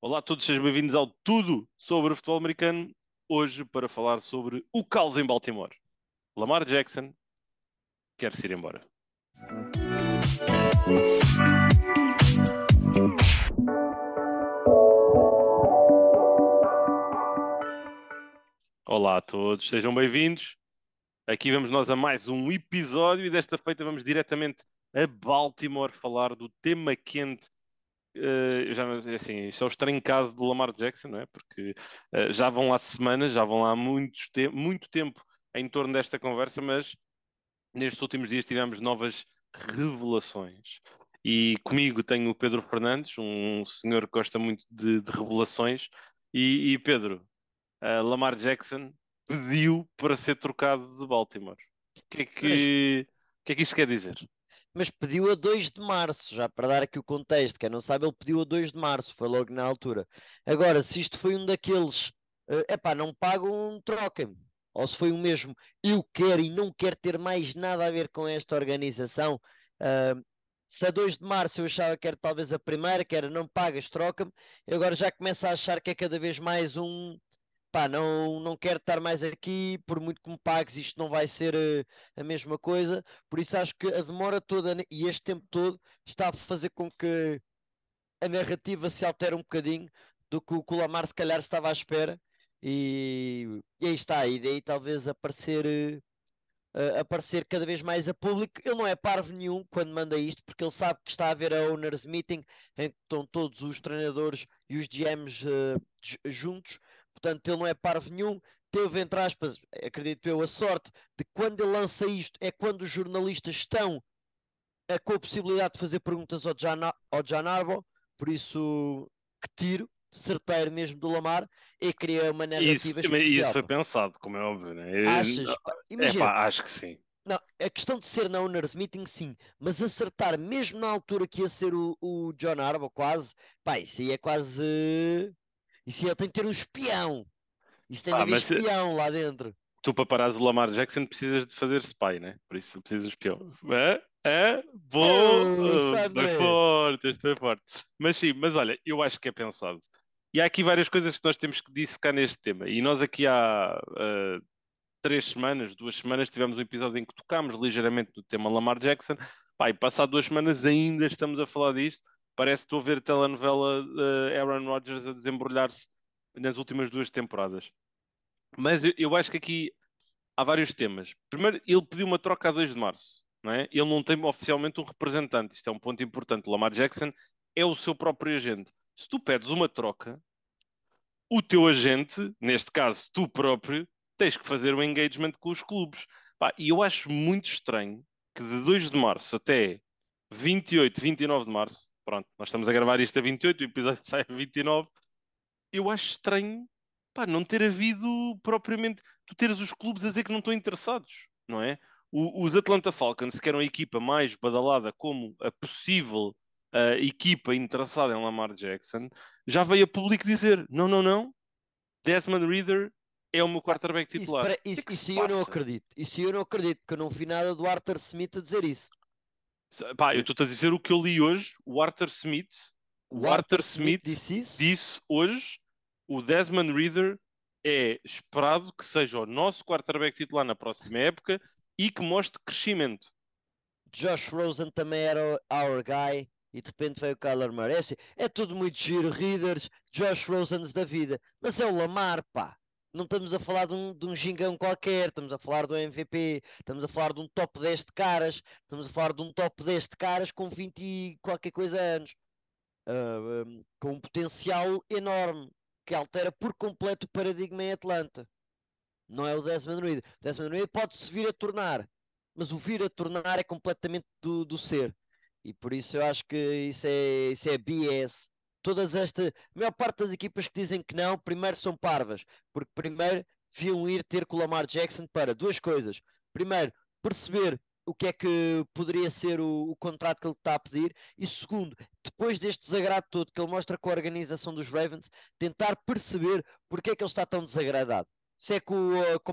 Olá a todos, sejam bem-vindos ao Tudo sobre Futebol Americano, hoje para falar sobre o caos em Baltimore. Lamar Jackson quer-se ir embora. Olá a todos, sejam bem-vindos. Aqui vamos nós a mais um episódio e desta feita vamos diretamente a Baltimore falar do tema quente. Isto é o estranho caso de Lamar Jackson, não é? Porque já vão lá semanas, já vão lá muito tempo em torno desta conversa, mas nestes últimos dias tivemos novas revelações. E comigo tenho o Pedro Fernandes, um senhor que gosta muito de revelações. E Pedro, Lamar Jackson pediu para ser trocado de Baltimore. O que é que isto quer dizer? Mas pediu a 2 de março, já para dar aqui o contexto, quem não sabe, ele pediu a 2 de março, foi logo na altura. Agora, se isto foi um daqueles, não pagam, troquem-me. Ou se foi o mesmo, eu quero e não quero ter mais nada a ver com esta organização. Se a 2 de março eu achava que era talvez a primeira, que era não pagas, troca-me, eu agora já começo a achar que é cada vez mais um... Não quero estar mais aqui, por muito que me pagues isto não vai ser a mesma coisa, por isso acho que a demora toda e este tempo todo está a fazer com que a narrativa se altere um bocadinho do que o Lamar se calhar estava à espera e aí está, e daí talvez aparecer cada vez mais a público. Ele não é parvo nenhum quando manda isto, porque ele sabe que está a haver a Owners Meeting em que estão todos os treinadores e os GMs juntos. Portanto, ele não é parvo nenhum, teve, entre aspas, acredito eu, a sorte de quando ele lança isto, é quando os jornalistas estão com a possibilidade de fazer perguntas ao John Harbaugh, por isso, que tiro, certeiro mesmo do Lamar, e cria uma narrativa especial. Isso foi pensado, como é óbvio, não é? Achas? Imagina, acho que sim. Não, a questão de ser na Owners Meeting, sim, mas acertar mesmo na altura que ia ser o John Harbaugh, quase, isso aí é quase... Isso ele tem que ter um espião. Isso tem que haver espião lá dentro. Tu, para parares o Lamar Jackson, precisas de fazer spy, né? Por isso precisas de um espião. Foi forte. Mas sim, olha, eu acho que é pensado. E há aqui várias coisas que nós temos que dissecar neste tema. E nós aqui há 2 semanas, tivemos um episódio em que tocámos ligeiramente no tema Lamar Jackson. E passado 2 semanas ainda estamos a falar disto. Parece que estou a ver a telenovela Aaron Rodgers a desembrulhar-se nas últimas 2 temporadas. Mas eu acho que aqui há vários temas. Primeiro, ele pediu uma troca a 2 de março. Não é? Ele não tem oficialmente um representante. Isto é um ponto importante. Lamar Jackson é o seu próprio agente. Se tu pedes uma troca, o teu agente, neste caso tu próprio, tens que fazer um engagement com os clubes. E eu acho muito estranho que de 2 de março até 28, 29 de março, pronto, nós estamos a gravar isto a 28, o episódio sai a 29. Eu acho estranho, não ter havido propriamente... Tu teres os clubes a dizer que não estão interessados, não é? Os Atlanta Falcons, que eram a equipa mais badalada como a possível equipa interessada em Lamar Jackson, já veio a público dizer, não, Desmond Ridder é o meu quarterback titular. Isso eu não acredito, porque eu não vi nada do Arthur Smith a dizer isso. Eu estou-te a dizer o que eu li hoje. O Arthur Smith disse hoje: o Desmond Ridder é esperado que seja o nosso quarterback titular na próxima época e que mostre crescimento. Josh Rosen também era our guy e de repente veio o Kyler Murray. É tudo muito giro, Readers, Josh Rosens da vida, mas é o Lamar, Não estamos a falar de um gingão qualquer, estamos a falar do MVP, estamos a falar de um top 10 de caras, com 20 e qualquer coisa anos, com um potencial enorme, que altera por completo o paradigma em Atlanta. Não é o Desmond Ridder. O Desmond Ridder pode-se vir a tornar, mas o vir a tornar é completamente do ser. E por isso eu acho que isso é BS. A maior parte das equipas que dizem que não, primeiro são parvas, porque primeiro viam ir ter com o Lamar Jackson para 2 coisas. Primeiro, perceber o que é que poderia ser o contrato que ele está a pedir. E segundo, depois deste desagrado todo que ele mostra com a organização dos Ravens, tentar perceber porque é que ele está tão desagradado. Se é como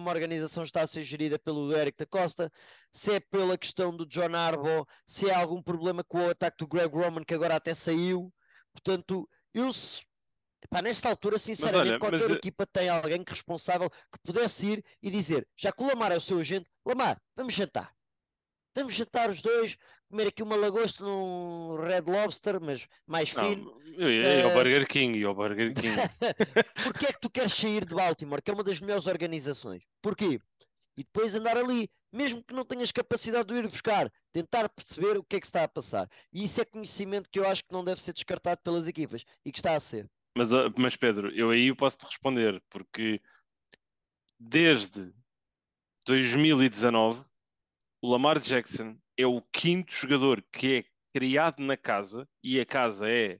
a organização está a ser gerida pelo Eric da Costa, se é pela questão do John Harbaugh, se há algum problema com o ataque do Greg Roman, que agora até saiu. Portanto, eu Epá, nesta altura, sinceramente, qualquer equipa tem alguém que responsável que pudesse ir e dizer, já que o Lamar é o seu agente, Lamar, vamos jantar. Vamos jantar os dois, comer aqui uma lagosta num Red Lobster, mas mais fino. E ao Burger King, Porquê é que tu queres sair de Baltimore, que é uma das melhores organizações? Porquê? E depois andar ali, mesmo que não tenhas capacidade de ir buscar, tentar perceber o que é que está a passar. E isso é conhecimento que eu acho que não deve ser descartado pelas equipas, e que está a ser. Mas Pedro, eu aí posso-te responder, porque desde 2019... o Lamar Jackson é o quinto jogador que é criado na casa, e a casa é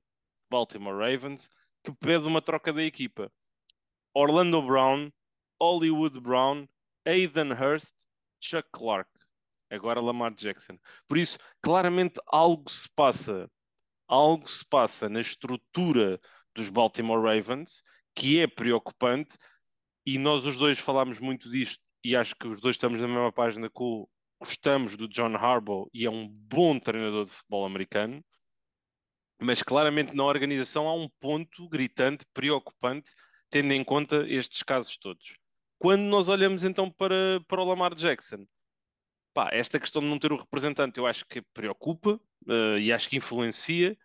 Baltimore Ravens, que pede uma troca da equipa. Orlando Brown, Hollywood Brown, Hayden Hurst, Chuck Clark. Agora Lamar Jackson. Por isso, claramente algo se passa. Algo se passa na estrutura dos Baltimore Ravens, que é preocupante, e nós os dois falámos muito disto, e acho que os dois estamos na mesma página com o gostamos do John Harbaugh e é um bom treinador de futebol americano, mas claramente na organização há um ponto gritante, preocupante, tendo em conta estes casos todos. Quando nós olhamos então para o Lamar Jackson, pá, esta questão de não ter um representante eu acho que preocupa e acho que influencia.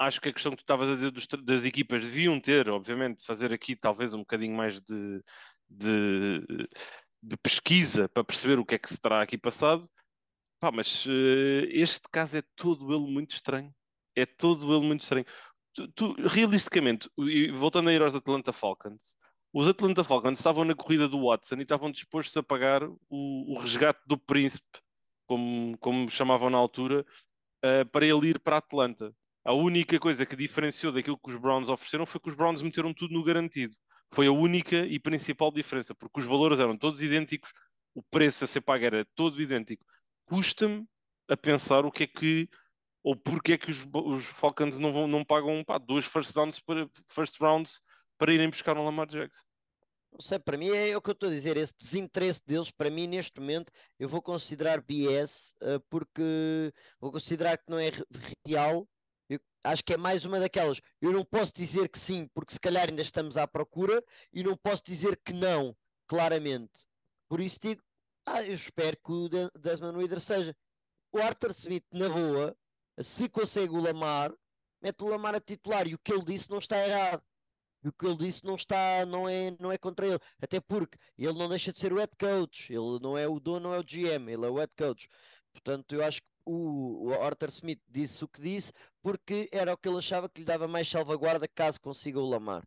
Acho que a questão que tu estavas a dizer das equipas deviam ter, obviamente, fazer aqui talvez um bocadinho mais de pesquisa para perceber o que é que se terá aqui passado. Pá, mas este caso é todo ele muito estranho. É todo ele muito estranho. Tu, realisticamente, voltando a ir aos Atlanta Falcons, os Atlanta Falcons estavam na corrida do Watson e estavam dispostos a pagar o resgate do príncipe, como chamavam na altura, para ele ir para a Atlanta. A única coisa que diferenciou daquilo que os Browns ofereceram foi que os Browns meteram tudo no garantido. Foi a única e principal diferença, porque os valores eram todos idênticos, o preço a ser pago era todo idêntico. Custa-me a pensar o que é que, ou porque é que os Falcons não pagam dois first rounds para irem buscar um Lamar Jackson. Não sei, para mim é o que eu estou a dizer, esse desinteresse deles, para mim neste momento, eu vou considerar BS, porque vou considerar que não é real. Acho que é mais uma daquelas, eu não posso dizer que sim, porque se calhar ainda estamos à procura, e não posso dizer que não, claramente. Por isso digo, eu espero que o Desmond Ridder seja. O Arthur Smith, na boa, se consegue o Lamar, mete o Lamar a titular, e o que ele disse não está errado. E o que ele disse não é contra ele. Até porque ele não deixa de ser o head coach, ele não é o dono, não é o GM, ele é o head coach. Portanto, eu acho que o Arthur Smith disse o que disse porque era o que ele achava que lhe dava mais salvaguarda caso consiga o Lamar.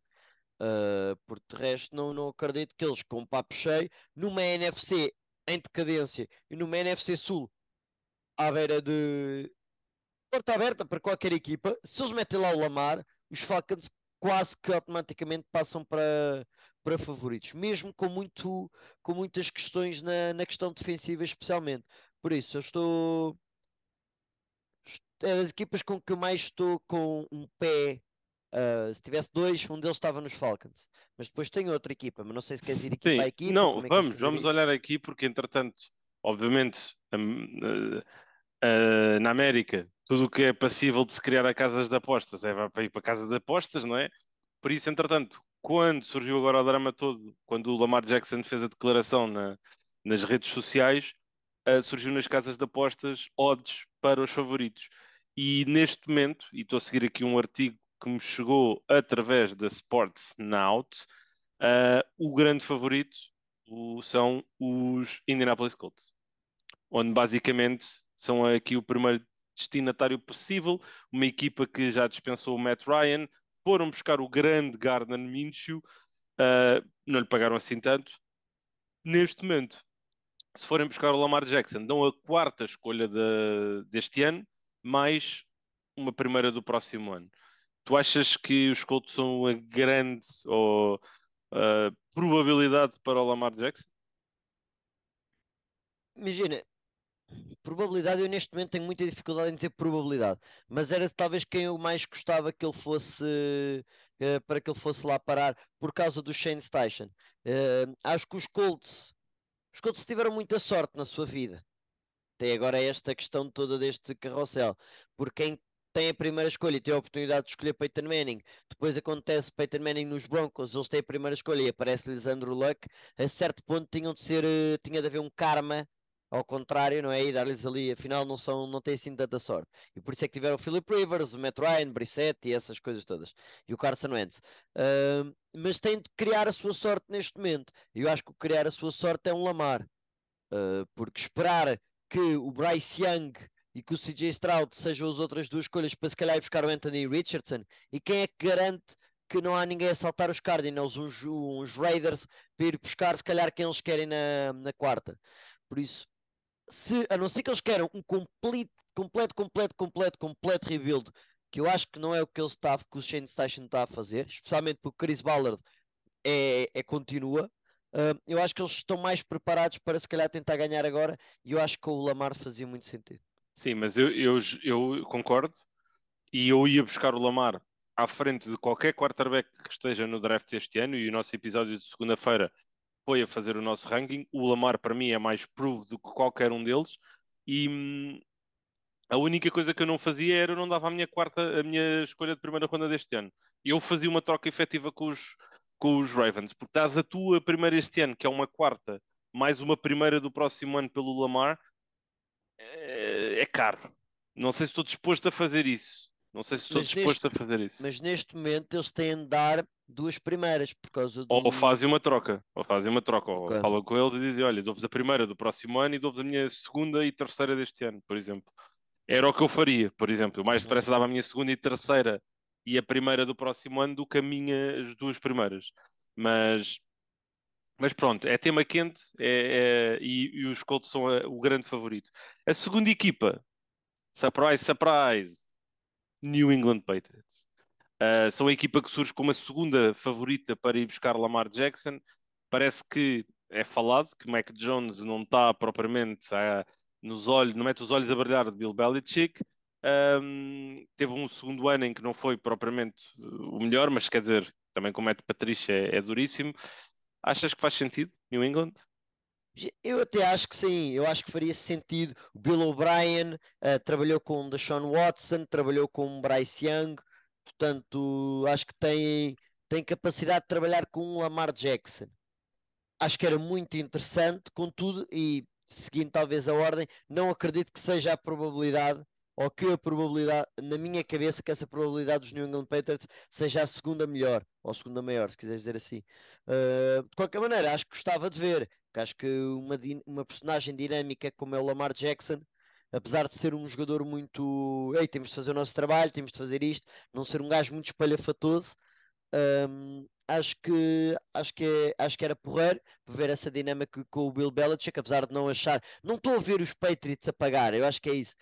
Porque de resto não acredito que eles, com um papo cheio, numa NFC em decadência e numa NFC Sul à beira de porta aberta para qualquer equipa, se eles metem lá o Lamar, os Falcons quase que automaticamente passam para favoritos, mesmo com muitas questões na questão defensiva especialmente. Por isso, eu estou... as equipas com que eu mais estou com um pé, se tivesse dois, um deles estava nos Falcons, mas depois tem outra equipa, mas não sei se queres ir equipa a equipa. Não, é vamos olhar aqui, porque entretanto, obviamente na América tudo o que é passível de se criar a casas de apostas é para ir para casas de apostas, não é? Por isso, entretanto, quando surgiu agora o drama todo, quando o Lamar Jackson fez a declaração nas redes sociais, surgiu nas casas de apostas odds para os favoritos. E neste momento, e estou a seguir aqui um artigo que me chegou através da Sports Now, o grande favorito são os Indianapolis Colts, onde basicamente são aqui o primeiro destinatário possível, uma equipa que já dispensou o Matt Ryan, foram buscar o grande Gardner Minshew, não lhe pagaram assim tanto. Neste momento, se forem buscar o Lamar Jackson, dão a quarta escolha deste ano, mais uma primeira do próximo ano. Tu achas que os Colts são a grande probabilidade para o Lamar Jackson? Imagina, probabilidade, eu neste momento tenho muita dificuldade em dizer probabilidade, mas era talvez quem eu mais gostava que ele fosse, para que ele fosse lá parar, por causa do Shane Steichen. Acho que os Colts tiveram muita sorte na sua vida. Até agora é esta questão toda deste carrossel. Porque têm a primeira escolha e têm a oportunidade de escolher Peyton Manning. Depois acontece Peyton Manning nos Broncos, eles têm a primeira escolha e aparece-lhes Andrew Luck. A certo ponto tinha de haver um karma ao contrário, não é? E dar-lhes ali, afinal não têm assim tanta sorte. E por isso é que tiveram o Philip Rivers, o Matt Ryan, Brissette e essas coisas todas. E o Carson Wentz. Mas têm de criar a sua sorte neste momento. Eu acho que criar a sua sorte é um Lamar. Porque esperar que o Bryce Young e que o CJ Stroud sejam as outras duas escolhas para se calhar ir buscar o Anthony Richardson. E quem é que garante que não há ninguém a saltar os Cardinals, uns Raiders, para ir buscar se calhar quem eles querem na quarta? Por isso, a não ser que eles queiram um completo rebuild, que eu acho que não é o que o Shane Steichen está a fazer, especialmente porque o Chris Ballard continua. Eu acho que eles estão mais preparados para se calhar tentar ganhar agora, e eu acho que o Lamar fazia muito sentido. Sim, mas eu concordo, e eu ia buscar o Lamar à frente de qualquer quarterback que esteja no draft este ano, e o nosso episódio de segunda-feira foi a fazer o nosso ranking. O Lamar para mim é mais prove do que qualquer um deles, e a única coisa que eu não fazia era, eu não dava a minha escolha de primeira ronda deste ano. Eu fazia uma troca efetiva com os Ravens, porque dás a tua primeira este ano, que é uma quarta, mais uma primeira do próximo ano pelo Lamar, é caro. Não sei se estou disposto a fazer isso. Mas neste momento eles têm de dar duas primeiras por causa do... Ou fazem uma troca. Okay. Ou falam com eles e dizem, olha, dou-vos a primeira do próximo ano e dou-vos a minha segunda e terceira deste ano, por exemplo. Era o que eu faria, por exemplo. Eu mais depressa dava a minha segunda e terceira e a primeira do próximo ano do que as duas primeiras. Mas pronto, é tema quente e os Colts são o grande favorito. A segunda equipa, surprise, surprise, New England Patriots. São a equipa que surge como a segunda favorita para ir buscar Lamar Jackson. Parece que é falado que Mac Jones não está propriamente nos olhos, não mete os olhos a brilhar de Bill Belichick. Teve um segundo ano em que não foi propriamente o melhor, mas quer dizer, também como é de Patrícia é duríssimo. Achas que faz sentido, New England? Eu até acho que sim, eu acho que faria sentido. O Bill O'Brien trabalhou com o Deshaun Watson, trabalhou com o Bryce Young, portanto acho que tem capacidade de trabalhar com o Lamar Jackson. Acho que era muito interessante, contudo, e seguindo talvez a ordem, não acredito que seja a probabilidade, ou que a probabilidade, na minha cabeça, que essa probabilidade dos New England Patriots seja a segunda melhor, ou a segunda maior, se quiseres dizer assim. De qualquer maneira, acho que gostava de ver. Porque acho que uma personagem dinâmica como é o Lamar Jackson, apesar de ser um jogador muito... Ei, temos de fazer o nosso trabalho, temos de fazer isto, não ser um gajo muito espalhafatoso, acho que era porreiro ver essa dinâmica com o Bill Belichick, apesar de não achar... Não estou a ver os Patriots a pagar, eu acho que é isso.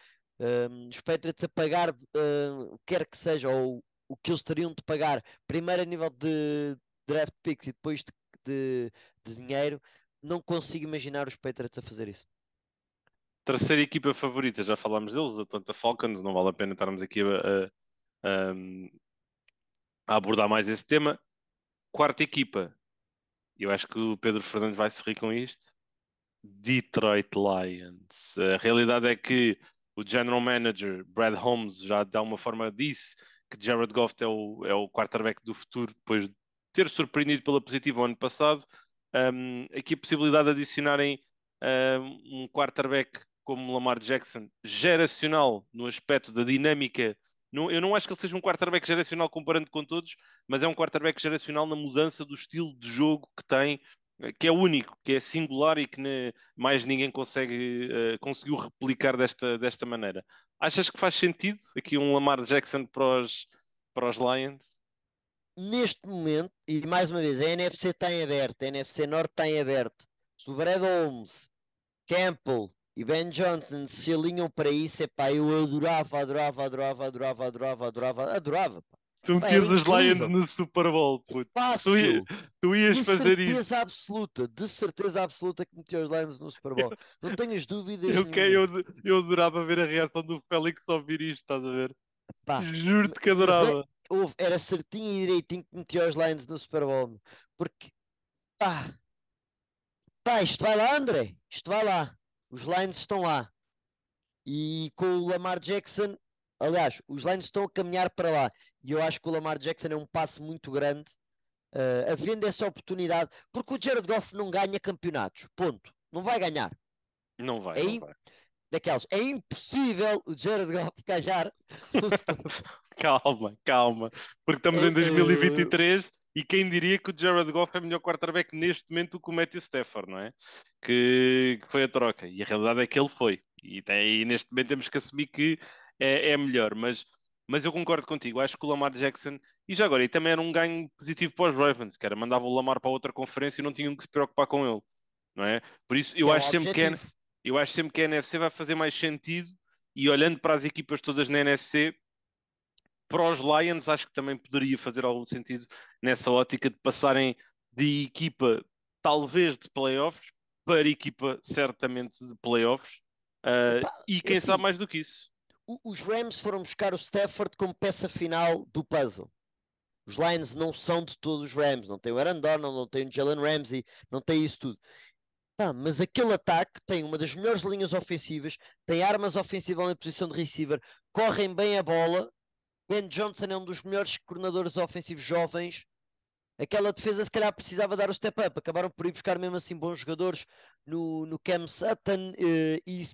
Os Patriots a pagar o que quer que seja, ou o que eles teriam de pagar, primeiro a nível de draft picks e depois de dinheiro... Não consigo imaginar os Patriots a fazer isso. Terceira equipa favorita, já falámos deles, os Atlanta Falcons. Não vale a pena estarmos aqui a abordar mais esse tema. Quarta equipa. Eu acho que o Pedro Fernandes vai sorrir com isto. Detroit Lions. A realidade é que o General Manager, Brad Holmes, já de alguma forma disse que Jared Goff é o quarterback do futuro, depois de ter surpreendido pela positiva o ano passado. Aqui a possibilidade de adicionarem um quarterback como Lamar Jackson, geracional no aspecto da dinâmica. Não, eu não acho que ele seja um quarterback geracional comparando com todos, mas é um quarterback geracional na mudança do estilo de jogo que tem, que é único, que é singular e que mais ninguém conseguiu replicar desta maneira. Achas que faz sentido aqui um Lamar Jackson para os Lions? Neste momento, e mais uma vez, a NFC está em aberto, a NFC Norte está em aberto. Se o Brad Holmes, Campbell e Ben Johnson se alinham para isso, epá, eu adorava. Tu metias os Lions no Super Bowl, puto. Fácil. Tu ias fazer isso. De certeza absoluta que metias os Lions no Super Bowl. Não tenhas dúvidas. Eu adorava ver a reação do Félix ao ouvir isto, estás a ver? Pá, juro-te que adorava. Era certinho e direitinho que metia os Lions no Super Bowl. Porque, pá, isto vai lá, André. Isto vai lá. Os Lions estão lá. E com o Lamar Jackson, Aliás, os Lions estão a caminhar para lá. E eu acho que o Lamar Jackson é um passo muito grande, havendo essa oportunidade. Porque o Jared Goff não ganha campeonatos. Ponto. Não vai ganhar. Não vai, não vai. Daquelas. É impossível o Jared Goff ganhar. Calma. Porque estamos em 2023 e quem diria que o Jared Goff é melhor quarterback neste momento do que o Matthew Stafford, não é? Que foi a troca. E a realidade é que ele foi. E neste momento temos que assumir que é melhor. Mas eu concordo contigo. Acho que o Lamar Jackson... E já agora, e também era um ganho positivo para os Ravens, que era mandava o Lamar para outra conferência e não tinham que se preocupar com ele. Não é? Por isso, eu acho sempre que a NFC vai fazer mais sentido, e olhando para as equipas todas na NFC, para os Lions acho que também poderia fazer algum sentido nessa ótica de passarem de equipa talvez de playoffs para equipa certamente de playoffs, e quem sabe mais do que isso. Os Rams foram buscar o Stafford como peça final do puzzle. Os Lions não são de todos os Rams, não tem o Aaron Donald, não tem o Jalen Ramsey, não tem isso tudo. Mas aquele ataque tem uma das melhores linhas ofensivas, tem armas ofensivas na posição de receiver, correm bem a bola. Ben Johnson é um dos melhores coordenadores ofensivos jovens. Aquela defesa se calhar precisava dar o step up. Acabaram por ir buscar mesmo assim bons jogadores no Cam Sutton e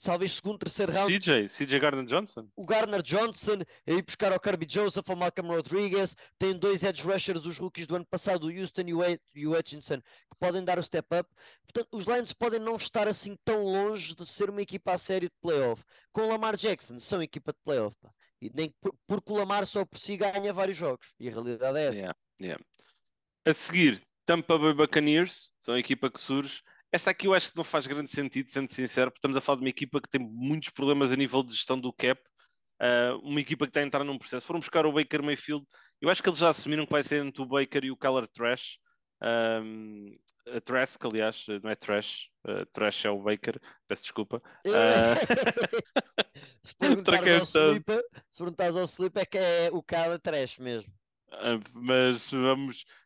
talvez segundo, terceiro round. CJ Gardner Johnson. O Gardner Johnson, aí buscar ao Kirby Joseph, ao Malcolm Rodriguez. Tem dois edge rushers, os rookies do ano passado, o Houston e o Hutchinson, que podem dar o step up. Portanto, os Lions podem não estar assim tão longe de ser uma equipa a sério de playoff. Com o Lamar Jackson, são equipa de playoff. Porque o Lamar só por si ganha vários jogos. E a realidade é essa. A seguir, Tampa Bay Buccaneers, são a equipa que surge. Esta aqui eu acho que não faz grande sentido, sendo sincero, porque estamos a falar de uma equipa que tem muitos problemas a nível de gestão do cap, uma equipa que está a entrar num processo. Foram buscar o Baker Mayfield, eu acho que eles já assumiram que vai ser entre o Baker e o Kyler Trask, que aliás, não é Trask, Trask é o Baker, peço desculpa. Se perguntares ao Slip é que é o Kyler Trask mesmo. Mas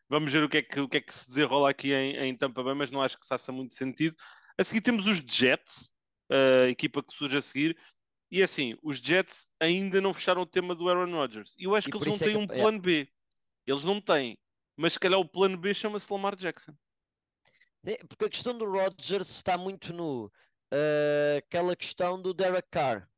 vamos ver o que é que se desenrola aqui em Tampa Bay, mas não acho que faça muito sentido. A seguir temos os Jets, a equipa que surge a seguir, e assim, os Jets ainda não fecharam o tema do Aaron Rodgers. Eu acho que eles não têm um plano B. Eles não têm, mas se calhar o plano B chama-se Lamar Jackson. Porque a questão do Rodgers está muito no... aquela questão do Derek Carr.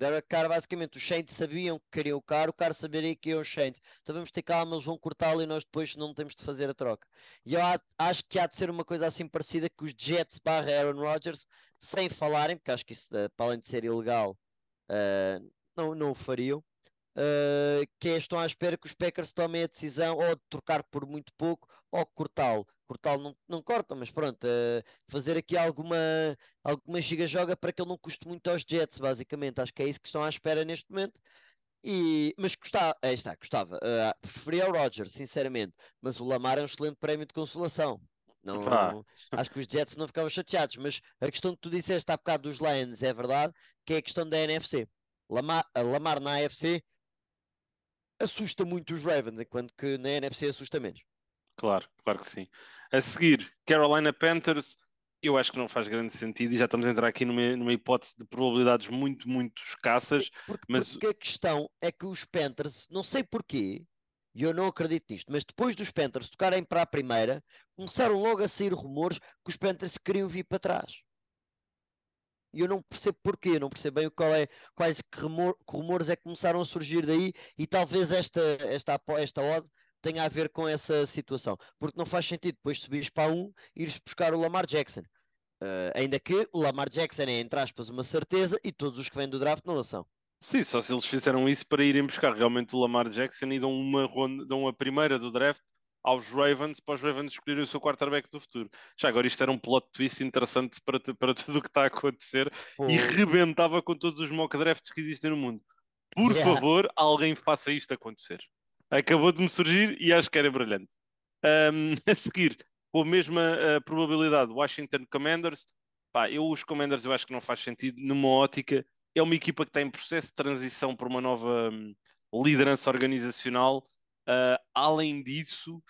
Derek Carr, basicamente, os Saints sabiam que queriam o Carr saberia que iam os Saints. Então vamos ter calma, eles vão cortá-lo e nós depois não temos de fazer a troca. E eu acho que há de ser uma coisa assim parecida que os Jets barra Aaron Rodgers, sem falarem, porque acho que isso, para além de ser ilegal, não o fariam. Que estão à espera que os Packers tomem a decisão ou de trocar por muito pouco ou cortá-lo. Cortá-lo não cortam, mas pronto, fazer aqui alguma giga-joga para que ele não custe muito aos Jets, basicamente. Acho que é isso que estão à espera neste momento. Mas custava. Preferia o Rodgers, sinceramente, mas o Lamar é um excelente prémio de consolação. Não, acho que os Jets não ficavam chateados, mas a questão que tu disseste há bocado dos Lions é verdade, que é a questão da NFC. Lamar na AFC assusta muito os Ravens, enquanto que na NFC assusta menos. Claro que sim. A seguir, Carolina Panthers, eu acho que não faz grande sentido e já estamos a entrar aqui numa hipótese de probabilidades muito, muito escassas. Porque a questão é que os Panthers, não sei porquê, e eu não acredito nisto, mas depois dos Panthers tocarem para a primeira, começaram logo a sair rumores que os Panthers queriam vir para trás. E eu não percebo porquê, não percebo bem quais que rumores é que começaram a surgir daí, e talvez esta odd tenha a ver com essa situação. Porque não faz sentido depois subires para e ires buscar o Lamar Jackson. Ainda que o Lamar Jackson é, entre aspas, uma certeza, e todos os que vêm do draft não o são. Sim, só se eles fizeram isso para irem buscar realmente o Lamar Jackson e dão a primeira do draft aos Ravens, para os Ravens escolherem o seu quarterback do futuro. Já agora, isto era um plot twist interessante para tudo o que está a acontecer, e rebentava com todos os mock drafts que existem no mundo. Por favor, alguém faça isto acontecer. Acabou de me surgir e acho que era brilhante. A seguir, com a mesma probabilidade, Washington Commanders. Os Commanders eu acho que não faz sentido numa ótica. É uma equipa que está em processo de transição para uma nova liderança organizacional. Além disso,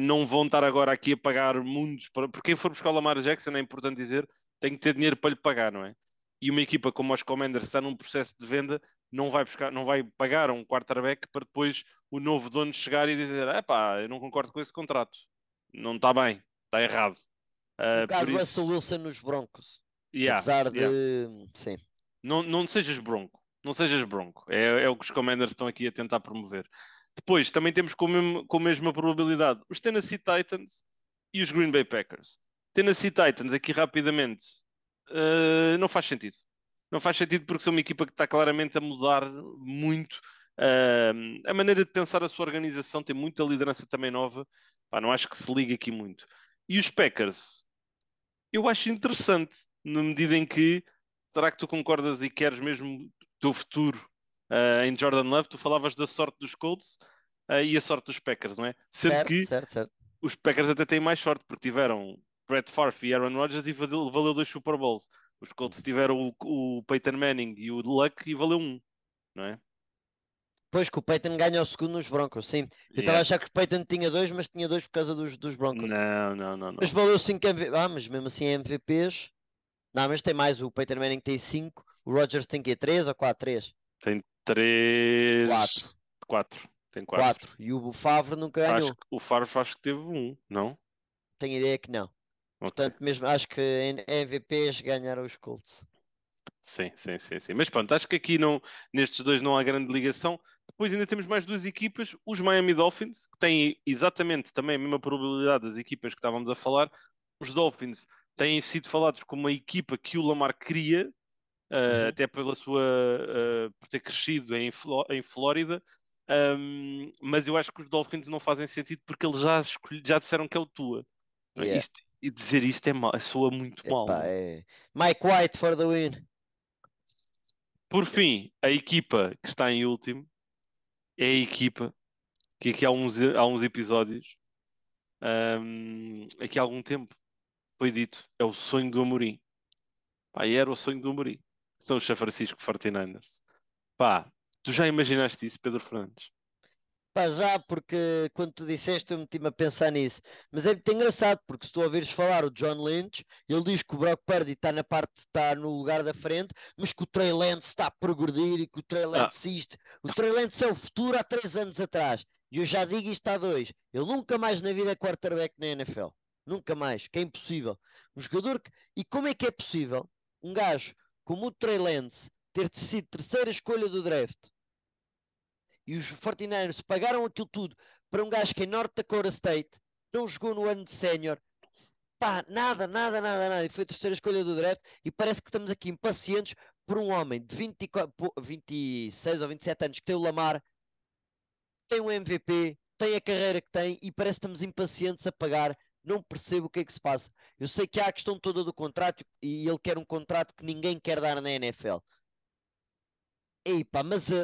não vão estar agora aqui a pagar mundos, porque quem for buscar o Lamar Jackson, é importante dizer, tem que ter dinheiro para lhe pagar, não é? e uma equipa como os Commanders está num processo de venda, não vai pagar um quarterback para depois o novo dono chegar e dizer: eu não concordo com esse contrato, não está bem, está errado. Um bocado Russell Wilson nos Broncos. Sim. Não sejas bronco, é o que os Commanders estão aqui a tentar promover. Depois, também temos com a mesma probabilidade os Tennessee Titans e os Green Bay Packers. Tennessee Titans, aqui rapidamente, não faz sentido. Não faz sentido porque são uma equipa que está claramente a mudar muito a maneira de pensar a sua organização, tem muita liderança também nova. Não acho que se ligue aqui muito. E os Packers, eu acho interessante, na medida em que, será que tu concordas e queres mesmo o teu futuro em Jordan Love? Tu falavas da sorte dos Colts e a sorte dos Packers, não é? Certo. Os Packers até têm mais sorte, porque tiveram Brett Favre e Aaron Rodgers e valeu 2 Super Bowls. Os Colts tiveram o Peyton Manning e o Luck e valeu 1, não é? Pois, que o Peyton ganha o segundo nos Broncos, sim. Eu estava a achar que o Peyton tinha 2, mas tinha 2 por causa dos Broncos. Não. Mas valeu 5 MVPs. Mas mesmo assim é MVPs. Não, mas tem mais. O Peyton Manning tem 5. O Rodgers tem que 3 ou 4? 3? Tem 3... 4. Tem 4. E o Favre nunca ganhou. O Favre acho que teve 1, não? Tenho ideia que não. Okay. Portanto, mesmo acho que em MVPs ganharam os Colts. Sim. Mas pronto, acho que aqui nestes dois não há grande ligação. Depois ainda temos mais 2 equipas. Os Miami Dolphins, que têm exatamente também a mesma probabilidade das equipas que estávamos a falar. Os Dolphins têm sido falados como uma equipa que o Lamar queria, até pela sua, por ter crescido em Flórida. Mas eu acho que os Dolphins não fazem sentido porque eles já disseram que é o Tua. Yeah. E dizer isto é mal, soa muito mal. É... Mike White for the win. Por fim, a equipa que está em último é a equipa que aqui há uns episódios, aqui há algum tempo, foi dito, é o sonho do Amorim. Era o sonho do Amorim. São os San Francisco 49ers. Tu já imaginaste isso, Pedro Fernandes? Já, porque quando tu disseste eu meti-me a pensar nisso, mas é muito engraçado porque se tu ouvires falar o John Lynch, ele diz que o Brock Purdy está no lugar da frente, mas que o Trey Lance está a progredir e que o Trey Lance o Trey Lance é o futuro há 3 anos atrás, e eu já digo isto há 2, ele nunca mais na vida é quarterback na NFL, nunca mais, que é impossível, um jogador que... E como é que é possível um gajo como o Trey Lance ter sido 3ª escolha do draft? E os 49ers pagaram aquilo tudo para um gajo que em North Dakota State não jogou no ano de sénior. Nada. E foi a 3ª escolha do draft. E parece que estamos aqui impacientes por um homem de 26 ou 27 anos que tem o Lamar, tem o MVP, tem a carreira que tem e parece que estamos impacientes a pagar. Não percebo o que é que se passa. Eu sei que há a questão toda do contrato e ele quer um contrato que ninguém quer dar na NFL.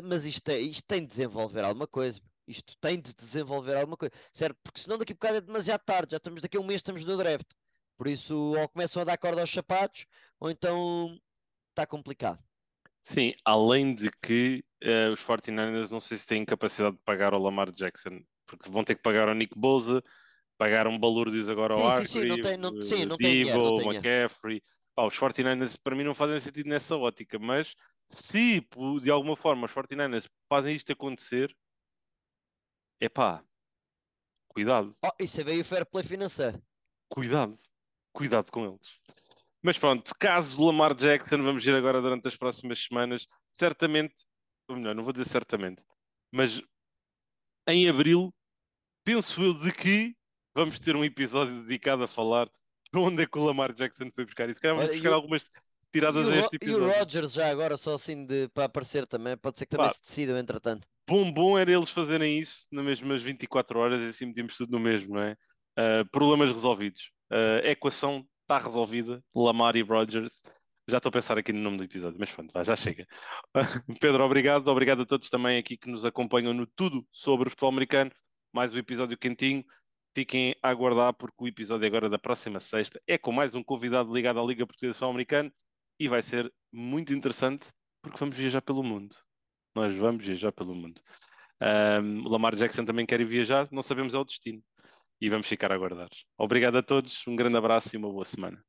Mas isto tem de desenvolver alguma coisa. Certo? Porque senão daqui a bocado é demasiado tarde. Já estamos daqui a um mês, estamos no draft. Por isso, ou começam a dar corda aos sapatos, ou então está complicado. Sim, além de que os 49ers não sei se têm capacidade de pagar ao Lamar Jackson. Porque vão ter que pagar ao Nick Bosa, pagar um Balúrdios agora ao Arthur, Debo, McCaffrey. Os 49ers para mim não fazem sentido nessa ótica, mas... Se de alguma forma os 49ers fazem isto acontecer, cuidado. Isso é bem o fair play financeiro. Cuidado com eles. Mas pronto, caso Lamar Jackson, vamos ver agora durante as próximas semanas, certamente, ou melhor, não vou dizer certamente, mas em abril, penso eu de que vamos ter um episódio dedicado a falar de onde é que o Lamar Jackson foi buscar. E se calhar vamos buscar algumas... tiradas a este episódio. E o Rodgers já agora só assim para aparecer também, pode ser que também se decidam entretanto. Bom era eles fazerem isso nas mesmas 24 horas e assim metimos tudo no mesmo, não é? Problemas resolvidos. A equação está resolvida. Lamar e Rodgers. Já estou a pensar aqui no nome do episódio, mas pronto, já chega. Pedro, obrigado. Obrigado a todos também aqui que nos acompanham no Tudo sobre o Futebol Americano. Mais um episódio quentinho. Fiquem a aguardar porque o episódio agora da próxima sexta é com mais um convidado ligado à Liga Portuguesa de Futebol Americano. E vai ser muito interessante porque vamos viajar pelo mundo. Nós vamos viajar pelo mundo. O Lamar Jackson também quer ir viajar, não sabemos o destino. E vamos ficar a aguardar. Obrigado a todos, um grande abraço e uma boa semana.